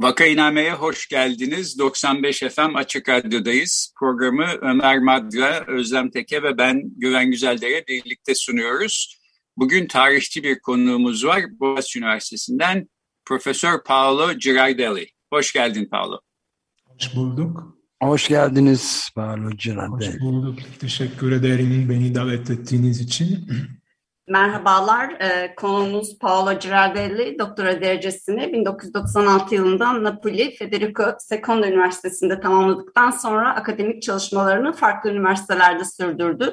Vakainame'ye hoş geldiniz. 95 FM Açık Radyo'dayız. Programı Ömer Madra, Özlem Teke ve ben Güven Güzeldere birlikte sunuyoruz. Bugün tarihçi bir konuğumuz var. Boğaziçi Üniversitesi'nden Profesör Paolo Girardelli. Hoş geldin Paolo. Hoş bulduk. Hoş geldiniz Paolo Girardelli. Hoş bulduk. Teşekkür ederim beni davet ettiğiniz için. Merhabalar, konuğumuz Paolo Girardelli doktora derecesini 1996 yılında Napoli Federico II Üniversitesi'nde tamamladıktan sonra akademik çalışmalarını farklı üniversitelerde sürdürdü.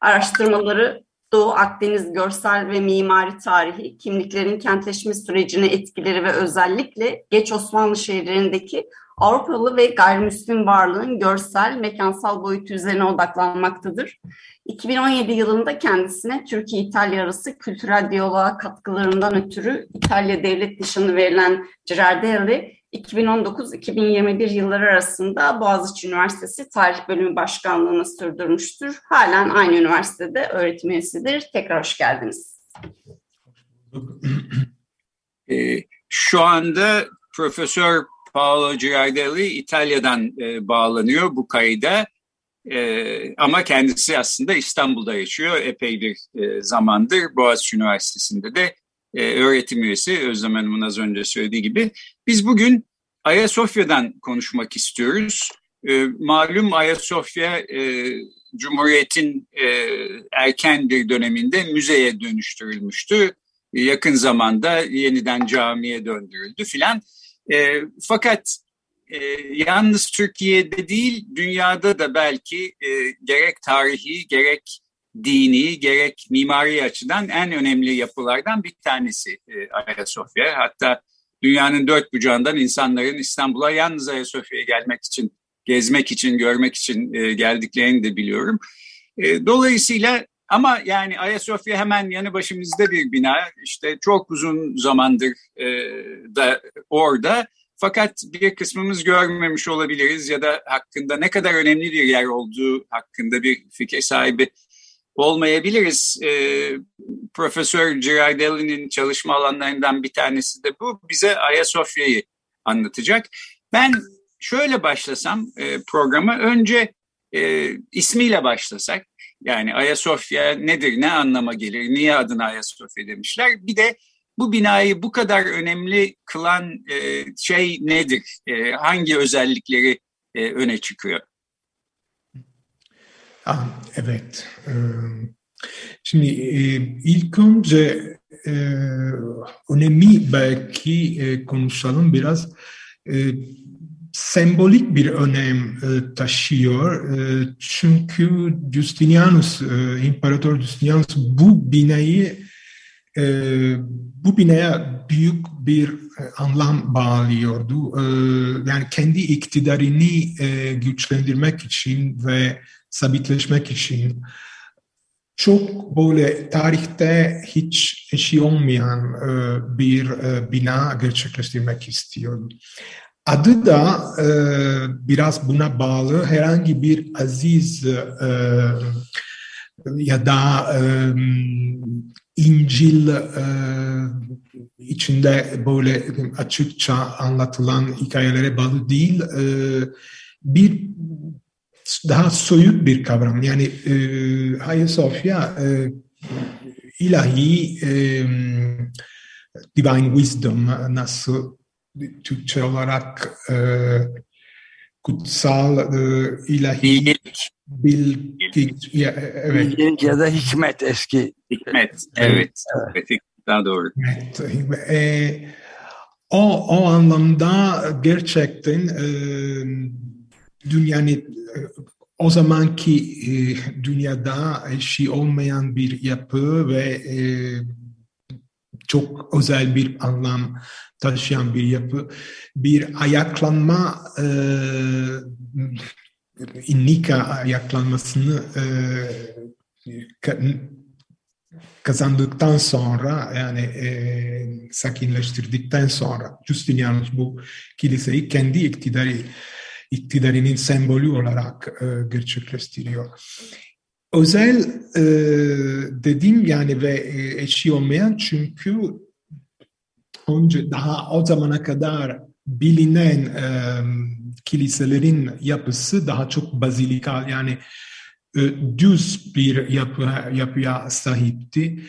Araştırmaları Doğu Akdeniz görsel ve mimari tarihi, kimliklerin kentleşme sürecine etkileri ve özellikle geç Osmanlı şehirlerindeki Avrupalı ve gayrimüslim varlığın görsel, mekansal boyutu üzerine odaklanmaktadır. 2017 yılında kendisine Türkiye-İtalya arası kültürel diyaloğa katkılarından ötürü İtalya Devlet Nişanı verilen Girardelli, 2019-2021 yılları arasında Boğaziçi Üniversitesi Tarih Bölümü Başkanlığı'nı sürdürmüştür. Halen aynı üniversitede öğretim üyesidir. Tekrar hoş geldiniz. Şu anda Profesör Paolo Girardelli İtalya'dan bağlanıyor bu kayda ama kendisi aslında İstanbul'da yaşıyor epey bir zamandır. Boğaziçi Üniversitesi'nde de öğretim üyesi Özlem Hanım'ın az önce söylediği gibi. Biz bugün Ayasofya'dan konuşmak istiyoruz. Malum Ayasofya Cumhuriyet'in erken bir döneminde müzeye dönüştürülmüştü. Yakın zamanda yeniden camiye döndürüldü filan. Fakat yalnız Türkiye'de değil, dünyada da belki gerek tarihi, gerek dini, gerek mimari açıdan en önemli yapılardan bir tanesi Ayasofya. Hatta dünyanın dört bucağından insanların İstanbul'a yalnız Ayasofya'ya gelmek için, gezmek için, görmek için geldiklerini de biliyorum. Dolayısıyla ama yani Ayasofya hemen yanı başımızda bir bina, işte çok uzun zamandır da orada, fakat bir kısmımız görmemiş olabiliriz ya da hakkında ne kadar önemli bir yer olduğu hakkında bir fikir sahibi olmayabiliriz. Profesör Girardelli'nin çalışma alanlarından bir tanesi de bu, bize Ayasofya'yı anlatacak. Ben şöyle başlasam programa, önce ismiyle başlasak. Yani Ayasofya nedir, ne anlama gelir, niye adına Ayasofya demişler? Bir de bu binayı bu kadar önemli kılan şey nedir? Hangi özellikleri öne çıkıyor? Evet. Şimdi ilk önce önemi belki konuşalım biraz. Sembolik bir önem taşıyor çünkü Justinianus, İmparator Justinianus bu binaya büyük bir anlam bağlıyordu. Yani kendi iktidarını güçlendirmek için ve sabitleşmek için çok böyle tarihte hiç eşi olmayan bir bina gerçekleştirmek istiyordu. Adı da biraz buna bağlı, herhangi bir aziz ya da İncil içinde böyle açıkça anlatılan hikayelere bağlı değil, bir daha soyut bir kavram. Yani Ayasofya ilahi divine wisdom, nasıl Türkçe olarak kutsal ilahi bilgi ya da hikmet, eski hikmet, evet daha doğru. Evet, o anlamda gerçekten dünyanın o zamanki dünyada eşi olmayan bir yapı ve çok özel bir anlam taşıyan bir yapı, bir ayaklanma, Nika ayaklanmasını kazandıktan sonra, yani sakinleştirdikten sonra Justinianus bu kiliseyi kendi iktidarının sembolü olarak gerçekleştiriyor. Özel dediğim yani ve eşi olmayan, çünkü önce daha o zamana kadar bilinen kiliselerin yapısı daha çok bazilikal, yani düz bir yapıya sahipti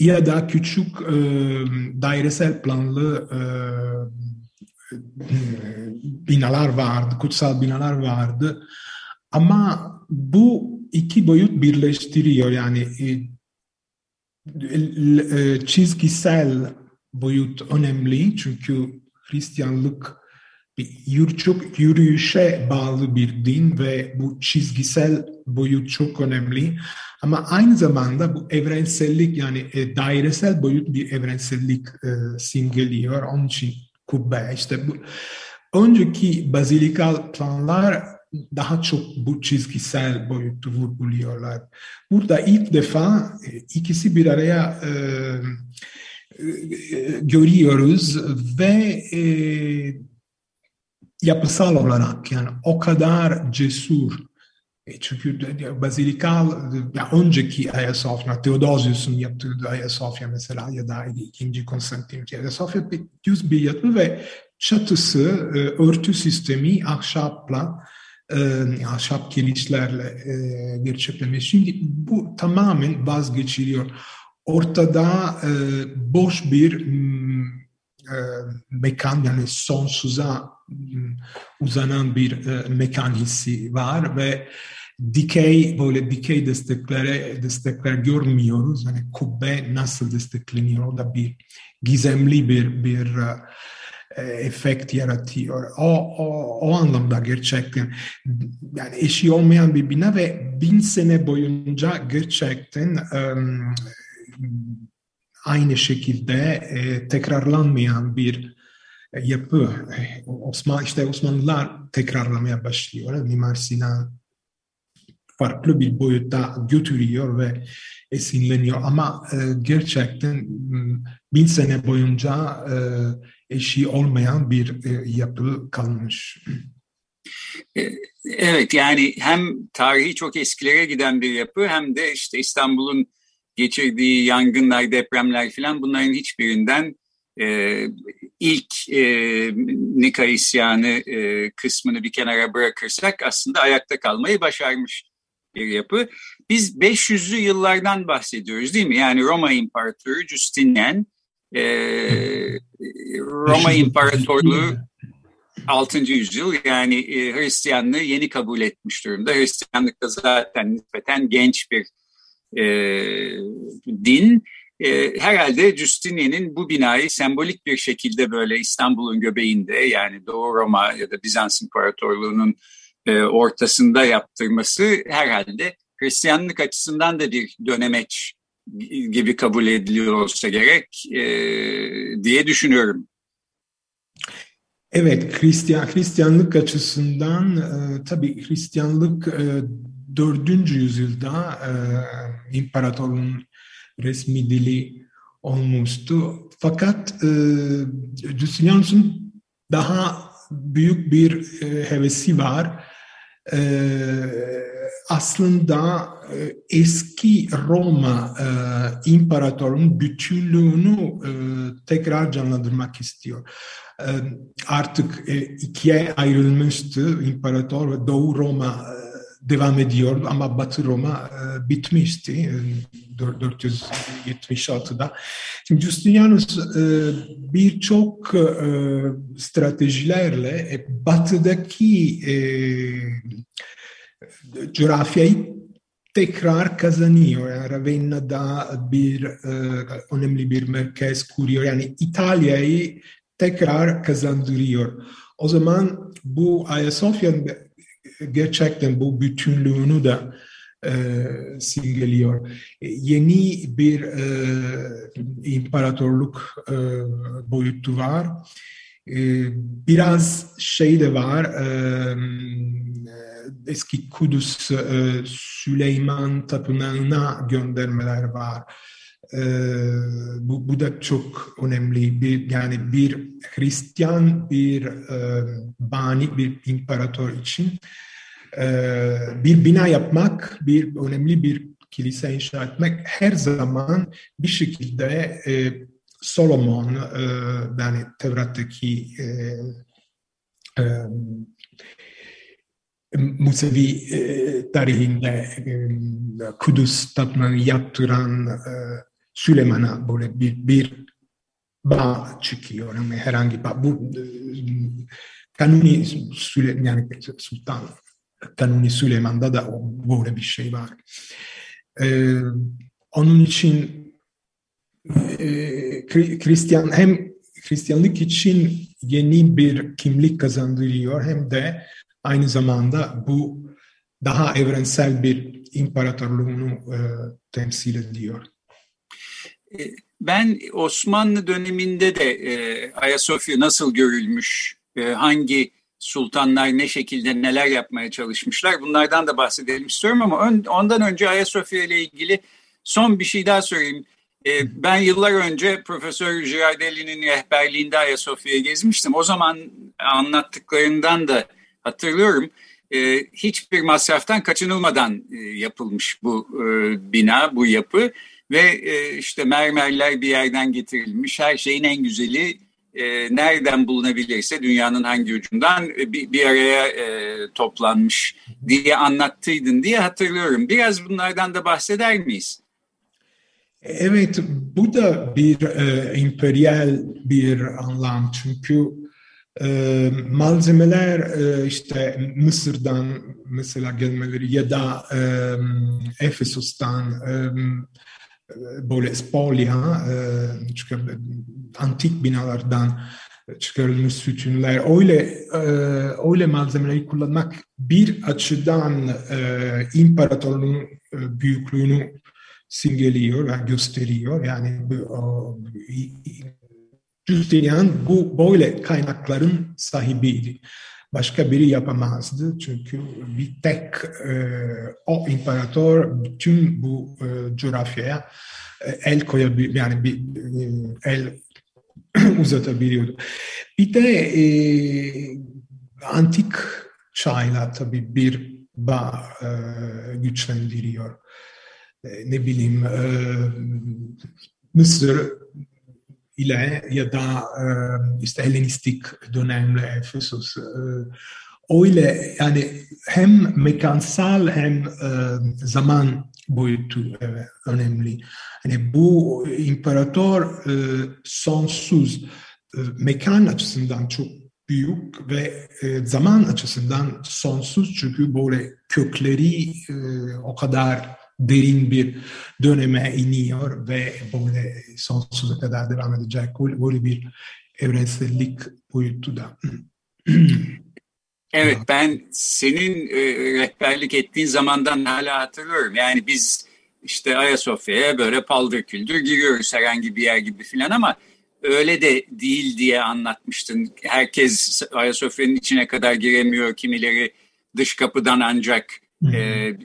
ya da küçük dairesel planlı binalar vardı, kutsal binalar vardı. Ama bu iki boyut birleştiriyor, yani çizgisel boyut önemli çünkü Hristiyanlık çok yürüyüşe bağlı bir din ve bu çizgisel boyut çok önemli. Ama aynı zamanda bu evrensellik, yani dairesel boyut bir evrensellik simgeliyor. Onun için kubbe, işte bu önceki bazilikal planlar daha çok bu çizgisel boyutu vurguluyorlar. Burada ilk defa ikisi bir araya görüyoruz ve yapısal olarak, yani o kadar cesur, çünkü bazilikal, önceki Ayasofya, Theodosius'un yaptığı Ayasofya mesela ya da ikinci Konstantin'in Ayasofya düz bir yapı ve çatısı, örtü sistemi ahşapla, ahşap kirişlerle gerçekleşmiş. Şimdi bu tamamen vazgeçiliyor. Ortada boş bir mekan, yani sonsuza uzanan bir mekan hissi var ve böyle dikey destekler görmüyoruz. Yani kubbe nasıl destekleniyor, o da bir gizemli bir efekt yaratıyor. O anlamda gerçekten, yani eşi olmayan bir bina ve 1000 sene boyunca gerçekten aynı şekilde tekrarlanmayan bir yapı. Osmanlılar tekrarlamaya başlıyor. Mimar Sinan farklı bir boyutta götürüyor ve esinleniyor. Ama gerçekten 1000 sene boyunca eşi olmayan bir yapı kalmış. Evet, yani hem tarihi çok eskilere giden bir yapı, hem de işte İstanbul'un geçirdiği yangınlar, depremler filan, bunların hiçbirinden ilk Nika isyanı kısmını bir kenara bırakırsak aslında ayakta kalmayı başarmış bir yapı. Biz 500'lü yıllardan bahsediyoruz değil mi? Yani Roma İmparatoru Justinian, Roma İmparatorluğu 6. yüzyıl, yani Hristiyanlığı yeni kabul etmiş durumda. Hristiyanlık da zaten nispeten genç bir din. Herhalde Justinian'in bu binayı sembolik bir şekilde böyle İstanbul'un göbeğinde, yani Doğu Roma ya da Bizans İmparatorluğu'nun ortasında yaptırması herhalde Hristiyanlık açısından da bir dönemeç gibi kabul ediliyor olsa gerek diye düşünüyorum. Evet, Hristiyanlık açısından tabii Hristiyanlık 4. yüzyılda imparatorluğun resmi dili olmuştu. Fakat Justinianus'un daha büyük bir hevesi var. Aslında eski Roma imparatorluğunun bütünlüğünü tekrar canlandırmak istiyor. Artık ikiye ayrılmıştı imparator ve Doğu Roma devam ediyor ama Batı Roma bitmişti 476'da. Şimdi Justinianus birçok stratejilerle batıdaki coğrafyayı tekrar kazanıyor. Yani Ravenna'da bir önemli bir merkez kuruyor. Yani İtalya'yı tekrar kazandırıyor. O zaman bu Ayasofya'nın gerçekten bu bütünlüğünü de simgeliyor. Yeni bir imparatorluk boyutu var. Biraz şey de var, eski Kudüs Süleyman Tapınağı'na göndermeler var. Bu da çok önemli. Yani bir Hristiyan, bir bani, bir imparator için bir bina yapmak, bir önemli bir kilise inşa etmek her zaman bir şekilde Solomon, yani Tevrat'taki Musevi tarihinde Kudüs Tapınağı'nı yaptıran Süleyman'a böyle bir bağ çıkıyor. Yani herhangi bağ. Bu Kanuni yani Sultan Kanuni Süleyman'da da böyle bir şey var. Onun için Hristiyan, hem Hristiyanlık için yeni bir kimlik kazandırıyor, hem de aynı zamanda bu daha evrensel bir imparatorluğunu temsil ediyor. Ben Osmanlı döneminde de Ayasofya nasıl görülmüş, hangi sultanlar ne şekilde neler yapmaya çalışmışlar, bunlardan da bahsedelim istiyorum ama ondan önce Ayasofya ile ilgili son bir şey daha söyleyeyim. Ben yıllar önce Profesör Girardelli'nin rehberliğinde Ayasofya'ya gezmiştim. O zaman anlattıklarından da hatırlıyorum. Hiçbir masraftan kaçınılmadan yapılmış bu bina, bu yapı ve işte mermerler bir yerden getirilmiş. Her şeyin en güzeli nereden bulunabilirse dünyanın hangi ucundan bir araya toplanmış diye anlattıydın diye hatırlıyorum. Biraz bunlardan da bahseder miyiz? Evet, bu da bir imperial bir anlam çünkü malzemeler işte Mısır'dan mesela gelmeleri ya da Efesos'tan böyle spolya antik binalardan çıkarılmış sütunlar, öyle malzemeleri kullanmak bir açıdan imparatorluğun büyüklüğünü simgeliyor ve gösteriyor. Yani Justinian bu böyle kaynakların sahibiydi. Başka biri yapamazdı çünkü bir tek o imparator bütün bu coğrafyaya el koyabiliyor, yani bir el uzatabiliyordu. Bir de antik çağla tabii bir bağ güçlendiriyor. Ne bileyim Mısır ile ya da işte Helenistik dönemle Efesus öyle, yani hem mekansal hem zaman boyutu önemli. Yani bu imparator sonsuz, mekan açısından çok büyük ve zaman açısından sonsuz çünkü böyle kökleri o kadar derin bir döneme iniyor ve böyle sonsuza kadar devam edecek. Böyle bir evrensellik boyutu da. Evet, ben senin rehberlik ettiğin zamandan hala hatırlıyorum. Yani biz işte Ayasofya'ya böyle paldır küldür giriyoruz herhangi bir yer gibi filan ama öyle de değil diye anlatmıştın. Herkes Ayasofya'nın içine kadar giremiyor, kimileri dış kapıdan ancak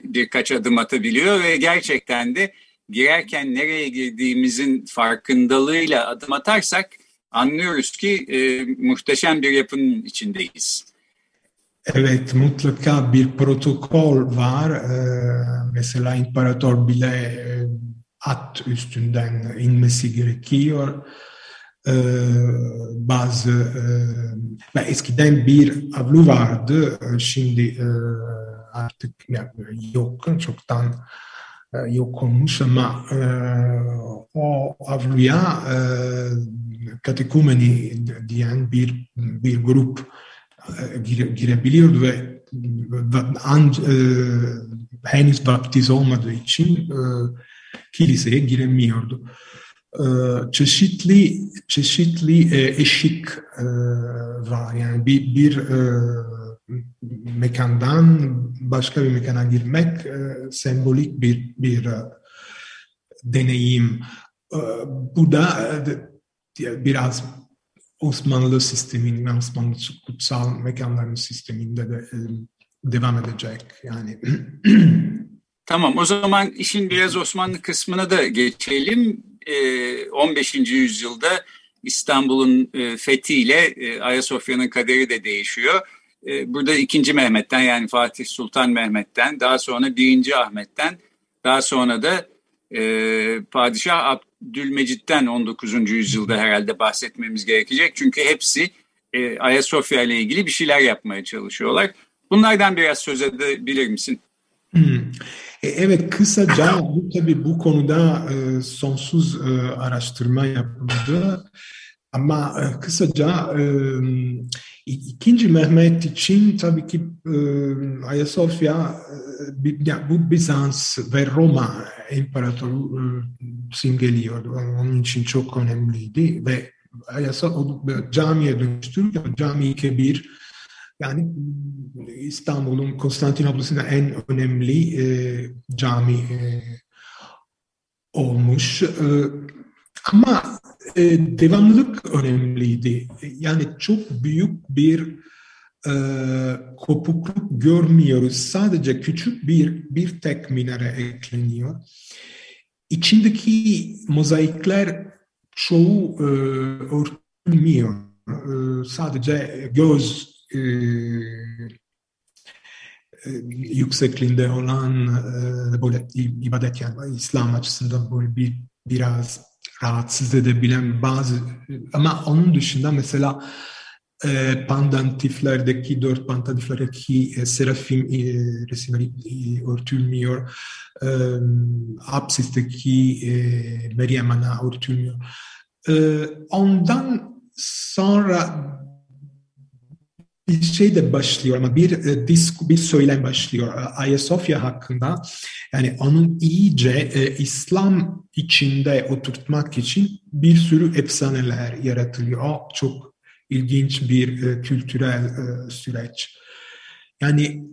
birkaç adım atabiliyor ve gerçekten de girerken nereye girdiğimizin farkındalığıyla adım atarsak anlıyoruz ki muhteşem bir yapının içindeyiz. Evet, mutlaka bir protokol var. Mesela imparator bile at üstünden inmesi gerekiyor. Bazı eskiden bir avlu vardı, şimdi artık yok, çoktan yok olmuş ama o avluya katekumeni diyen bir grup girebiliyordu ve henüz baptiz olmadığı için kiliseye giremiyordu. Çeşitli eşik var, yani bir mekandan başka bir mekana girmek sembolik bir deneyim. Bu da biraz Osmanlı sistemin, Osmanlı kutsal mekanların sisteminde de devam edecek yani. Tamam, o zaman işin biraz Osmanlı kısmına da geçelim. 15. yüzyılda İstanbul'un fethiyle Ayasofya'nın kaderi de değişiyor. Burada 2. Mehmet'ten yani Fatih Sultan Mehmet'ten, daha sonra 1. Ahmet'ten, daha sonra da Padişah Abdülmecid'den 19. yüzyılda herhalde bahsetmemiz gerekecek. Çünkü hepsi Ayasofya ile ilgili bir şeyler yapmaya çalışıyorlar. Bunlardan biraz söz edebilir misin? Evet, kısaca tabii bu konuda sonsuz araştırma yapıldı. Ama kısaca 2. Mehmet için tabii ki Ayasofya, bu Bizans ve Roma İmparatoru simgeliyordu. Onun için çok önemliydi ve Ayasofya camiye dönüştürüyor. Cami kebir, yani İstanbul'un Konstantinopolis'in en önemli cami olmuş. Ama devamlılık önemliydi. Yani çok büyük bir kopukluk görmüyoruz. Sadece küçük bir tek minare ekleniyor. İçindeki mozaikler çoğu örtülmüyor. Sadece göz yüksekliğinde olan böyle ibadet, yani İslam açısından böyle biraz rahatsız edebilen bazı, ama onun dışında mesela pandantiflerdeki, 4 pandantiflerdeki serafim resimleri örtülmüyor. Apsisteki Meryem Ana örtülmüyor. Ondan sonra bir şey de başlıyor, ama bir söylem başlıyor Ayasofya hakkında. Yani onun iyice İslam içinde oturtmak için bir sürü efsaneler yaratılıyor. O çok ilginç bir kültürel süreç. Yani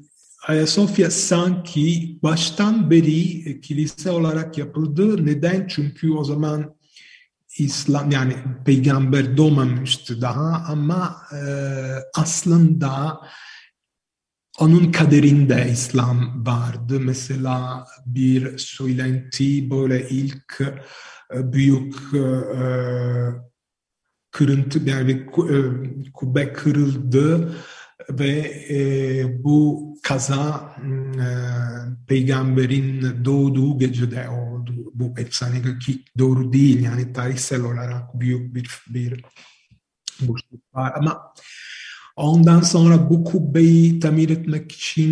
Ayasofya sanki baştan beri kilise olarak yapıldı. Neden? Çünkü o zaman İslam, yani peygamber doğmamıştı daha, ama aslında onun kaderinde İslam vardı. Mesela bir söylenti, böyle ilk büyük kırıntı, yani kubbe kırıldı ve bu kaza peygamberin doğduğu gecede oldu. Bu efsane doğru değil, yani tarihsel olarak büyük bir boşluk var. Ama ondan sonra bu kubbeyi tamir etmek için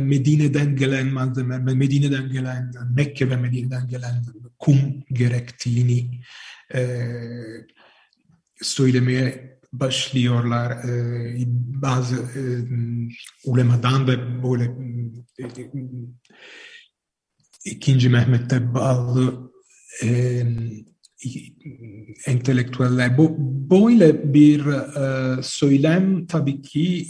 Medine'den gelen malzemeler, Medine'den gelen, Mekke ve Medine'den gelen kum gerektiğini söylemeye başlıyorlar. Bazı ulemadan ve böyle İkinci Mehmet'te bağlı entelektüeller. Bu böyle bir söylem tabii ki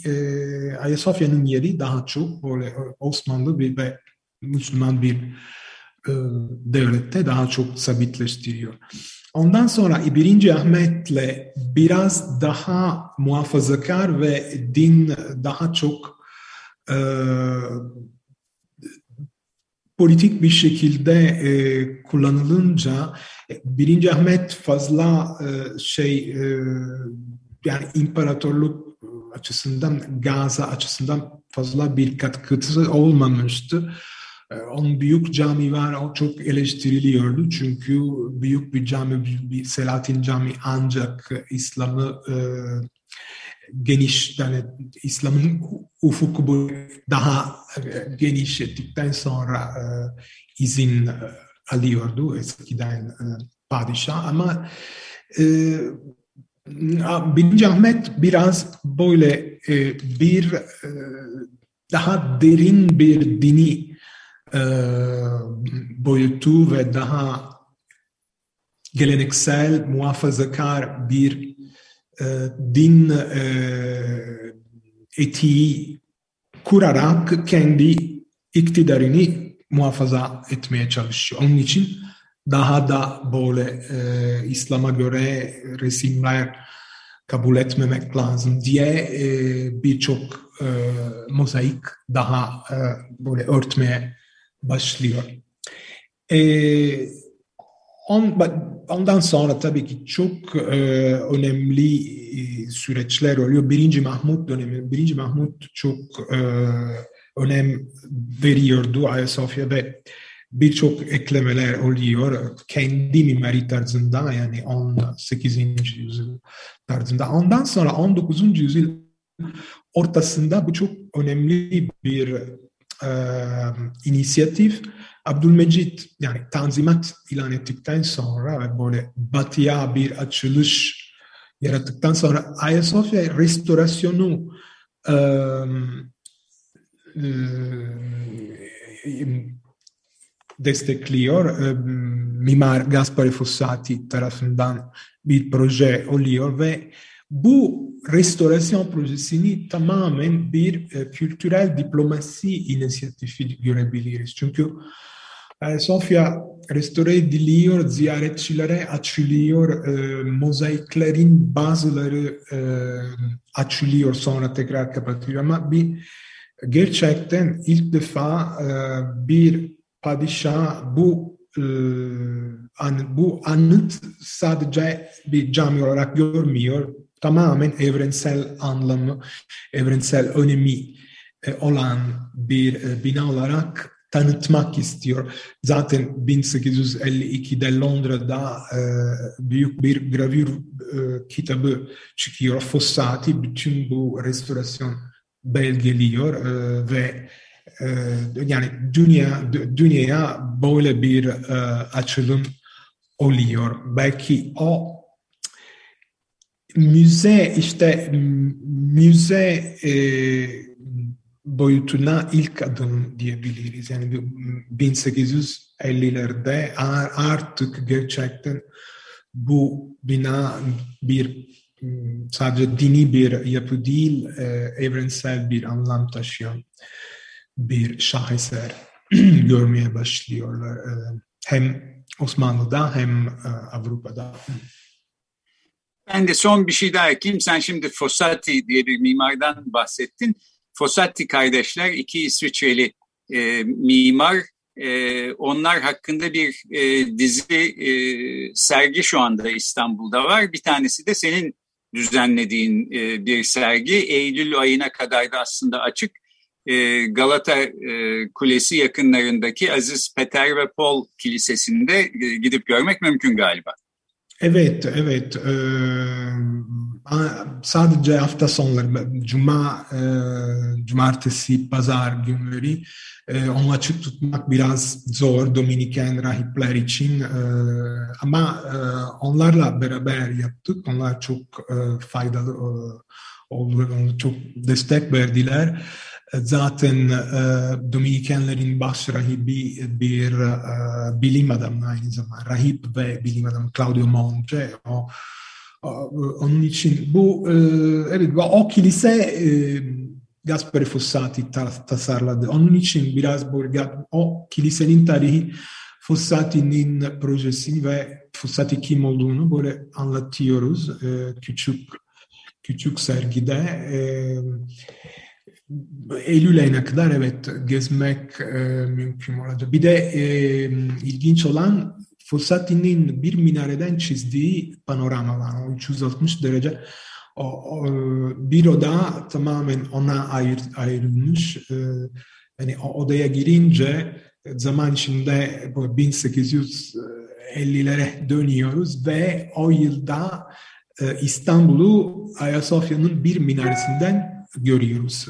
Ayasofya'nın yeri daha çok böyle Osmanlı ve Müslüman bir devlette daha çok sabitleştiriyor. Ondan sonra 1. Ahmet'le biraz daha muhafazakar ve din daha çok politik bir şekilde kullanılınca 1. Ahmet fazla yani imparatorluk açısından, Gaza açısından fazla bir katkısı olmamıştı. Onun büyük cami var, o çok eleştiriliyordu çünkü büyük bir cami, bir Selahattin Camii ancak İslam'ı geniş, yani İslam'ın ufuku daha geniş ettikten sonra izin alıyordu eskiden padişah, ama 1. Ahmet biraz böyle bir daha derin bir dini boyutu ve daha geleneksel, muhafazakar bir din etiği kurarak kendi iktidarını muhafaza etmeye çalışıyor. Onun için daha da böyle İslam'a göre resimler kabul etmemek lazım diye birçok mozaik daha böyle örtmeye başlıyor. Ondan sonra tabii ki çok önemli süreçler oluyor. Birinci Mahmut dönemi. Birinci Mahmut çok önem veriyordu Ayasofya'da. Birçok eklemeler oluyor kendi mimari tarzında, yani 18. yüzyıl tarzında. Ondan sonra 19. yüzyıl ortasında bu çok önemli bir inisiyatif. Abdülmecid, yani Tanzimat ilan ettikten sonra böyle batıya bir açılış yarattıktan sonra Ayasofya restorasyonu destekliyor. Mimar Gaspare Fossati tarafından bir proje oluyor ve bu restorasyon projesini tamamen bir kültürel diplomasi inisiyatifi görebiliriz. Çünkü Ayasofya restore ediliyor, ziyaretçilere açılıyor, mozaiklerin bazıları açılıyor, sonra tekrar kapatılıyor. Ama bir gerçekten ilk defa bir padişah bu anıt sadece bir cami olarak görmüyor. Tamamen evrensel anlamı, evrensel önemi olan bir bina olarak tanıtmak istiyor. Zaten 1852'de Londra'da büyük bir gravür kitabı çıkıyor. Fossati bütün bu restorasyon belgeliyor ve yani dünyaya böyle bir açılım oluyor. Belki o müze, işte müze boyutuna ilk adım diyebiliriz. Yani 1850'lerde artık gerçekten bu bina bir sadece dini bir yapı değil, evrensel bir anlam taşıyan bir şaheser görmeye başlıyorlar. Hem Osmanlı'da hem Avrupa'da. Ben de son bir şey daha ekleyeyim. Sen şimdi Fossati diye bir mimardan bahsettin. Fossati kardeşler, iki İsviçreli mimar. Onlar hakkında bir dizi sergi şu anda İstanbul'da var. Bir tanesi de senin düzenlediğin bir sergi. Eylül ayına kadar da aslında açık. Galata Kulesi yakınlarındaki Aziz Peter ve Pol Kilisesi'nde gidip görmek mümkün galiba. Evet. Sadece hafta sonları, cumartesi, pazar günleri onu açık tutmak biraz zor Dominikan rahipler için. Ama onlarla beraber yaptık. Onlar çok faydalı oldu, çok destek verdiler. Zaten Dominikanların baş rahibi bir bilim adamı aynı zamanda. Rahip ve bilim adamı Claudio Monte. Onun için bu evet, o kilise Gaspare Fossati tasarladı. Onun için biraz o kilisenin tarihi Fossati'nin projesi ve Fossati kim olduğunu böyle anlatıyoruz küçük sergide. Eylül ayına kadar evet gezmek mümkün olacak. Bir de ilginç olan Fossati'nin bir minareden çizdiği panorama, 360 derece bir oda tamamen ona ayrılmış. Yani o odaya girince zaman içinde 1850'lere dönüyoruz ve o yılda İstanbul'u Ayasofya'nın bir minaresinden görüyoruz,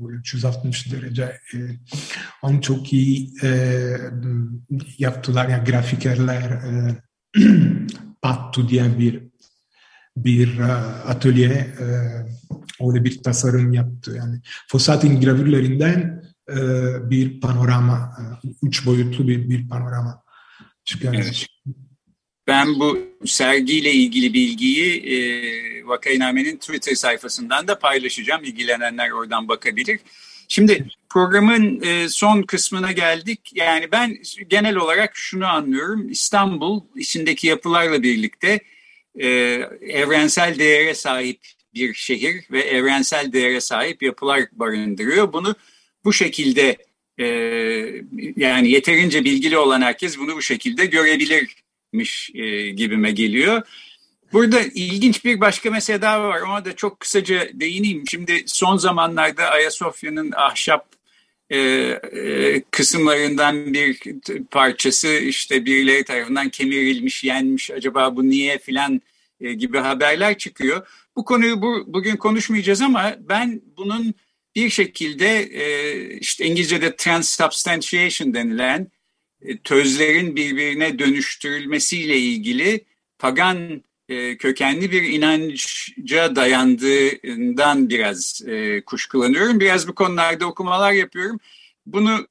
böyle 360 derece. Onu çok iyi yaptılar, yani grafikerler. Pattu diye bir atölye öyle bir tasarım yaptı. Yani Fossati'nin gravürlerinden bir panorama, üç boyutlu bir panorama çıkarız. Evet. Ben bu sergiyle ilgili bilgiyi Vakayname'nin Twitter sayfasından da paylaşacağım. İlgilenenler oradan bakabilir. Şimdi programın son kısmına geldik. Yani ben genel olarak şunu anlıyorum. İstanbul içindeki yapılarla birlikte evrensel değere sahip bir şehir ve evrensel değere sahip yapılar barındırıyor. Bunu bu şekilde yani yeterince bilgili olan herkes bunu bu şekilde görebilirmiş gibime geliyor. Burada ilginç bir başka mesele daha var. Ona da çok kısaca değineyim. Şimdi son zamanlarda Ayasofya'nın ahşap kısımlarından bir parçası işte birileri tarafından kemirilmiş, yenmiş. Acaba bu niye filan gibi haberler çıkıyor. Bu konuyu bugün konuşmayacağız ama ben bunun bir şekilde işte İngilizce'de Transubstantiation denilen tözlerin birbirine dönüştürülmesiyle ilgili pagan kökenli bir inanca dayandığından biraz kuşkulanıyorum. Biraz bu konularda okumalar yapıyorum. Bunu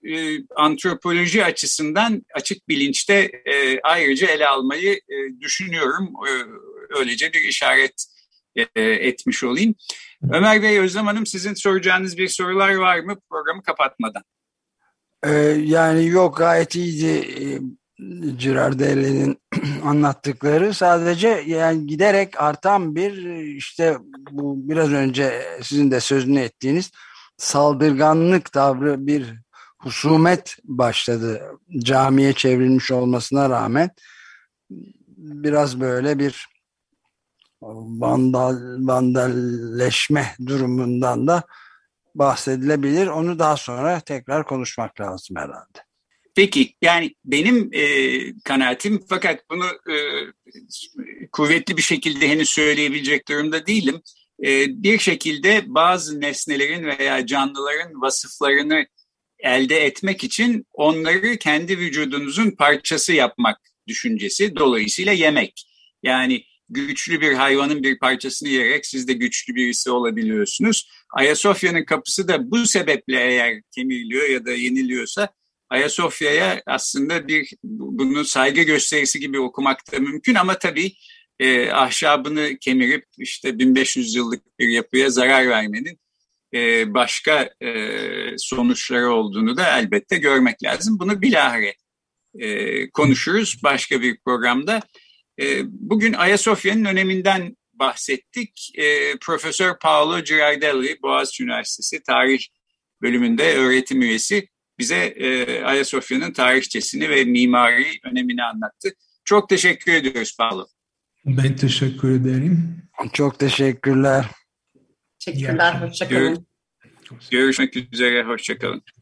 antropoloji açısından açık bilinçte ayrıca ele almayı düşünüyorum. Öylece bir işaret etmiş olayım. Ömer Bey, Özlem Hanım, sizin soracağınız bir sorular var mı programı kapatmadan? Yani yok, gayet iyiydi Girardelli'nin anlattıkları. Sadece yani giderek artan bir işte bu biraz önce sizin de sözünü ettiğiniz saldırganlık tavrı, bir husumet başladı. Camiye çevrilmiş olmasına rağmen biraz böyle bir vandalleşme durumundan da bahsedilebilir. Onu daha sonra tekrar konuşmak lazım herhalde. Peki, yani benim kanaatim, fakat bunu kuvvetli bir şekilde henüz söyleyebilecek durumda değilim. Bir şekilde bazı nesnelerin veya canlıların vasıflarını elde etmek için onları kendi vücudunuzun parçası yapmak düşüncesi, dolayısıyla yemek. Yani güçlü bir hayvanın bir parçasını yiyerek siz de güçlü birisi olabiliyorsunuz. Ayasofya'nın kapısı da bu sebeple eğer kemiriliyor ya da yeniliyorsa, Ayasofya'ya aslında bunu saygı gösterisi gibi okumak da mümkün ama tabii ahşabını kemirip işte 1500 yıllık bir yapıya zarar vermenin başka sonuçları olduğunu da elbette görmek lazım. Bunu bilahare konuşuruz başka bir programda. Bugün Ayasofya'nın öneminden bahsettik. Profesör Paolo Girardelli, Boğaziçi Üniversitesi Tarih Bölümünde öğretim üyesi, bize Ayasofya'nın tarihçesini ve mimari önemini anlattı. Çok teşekkür ediyoruz Paolo. Ben teşekkür ederim. Çok teşekkürler. Teşekkürler, hoşçakalın. Görüşmek üzere, hoşçakalın.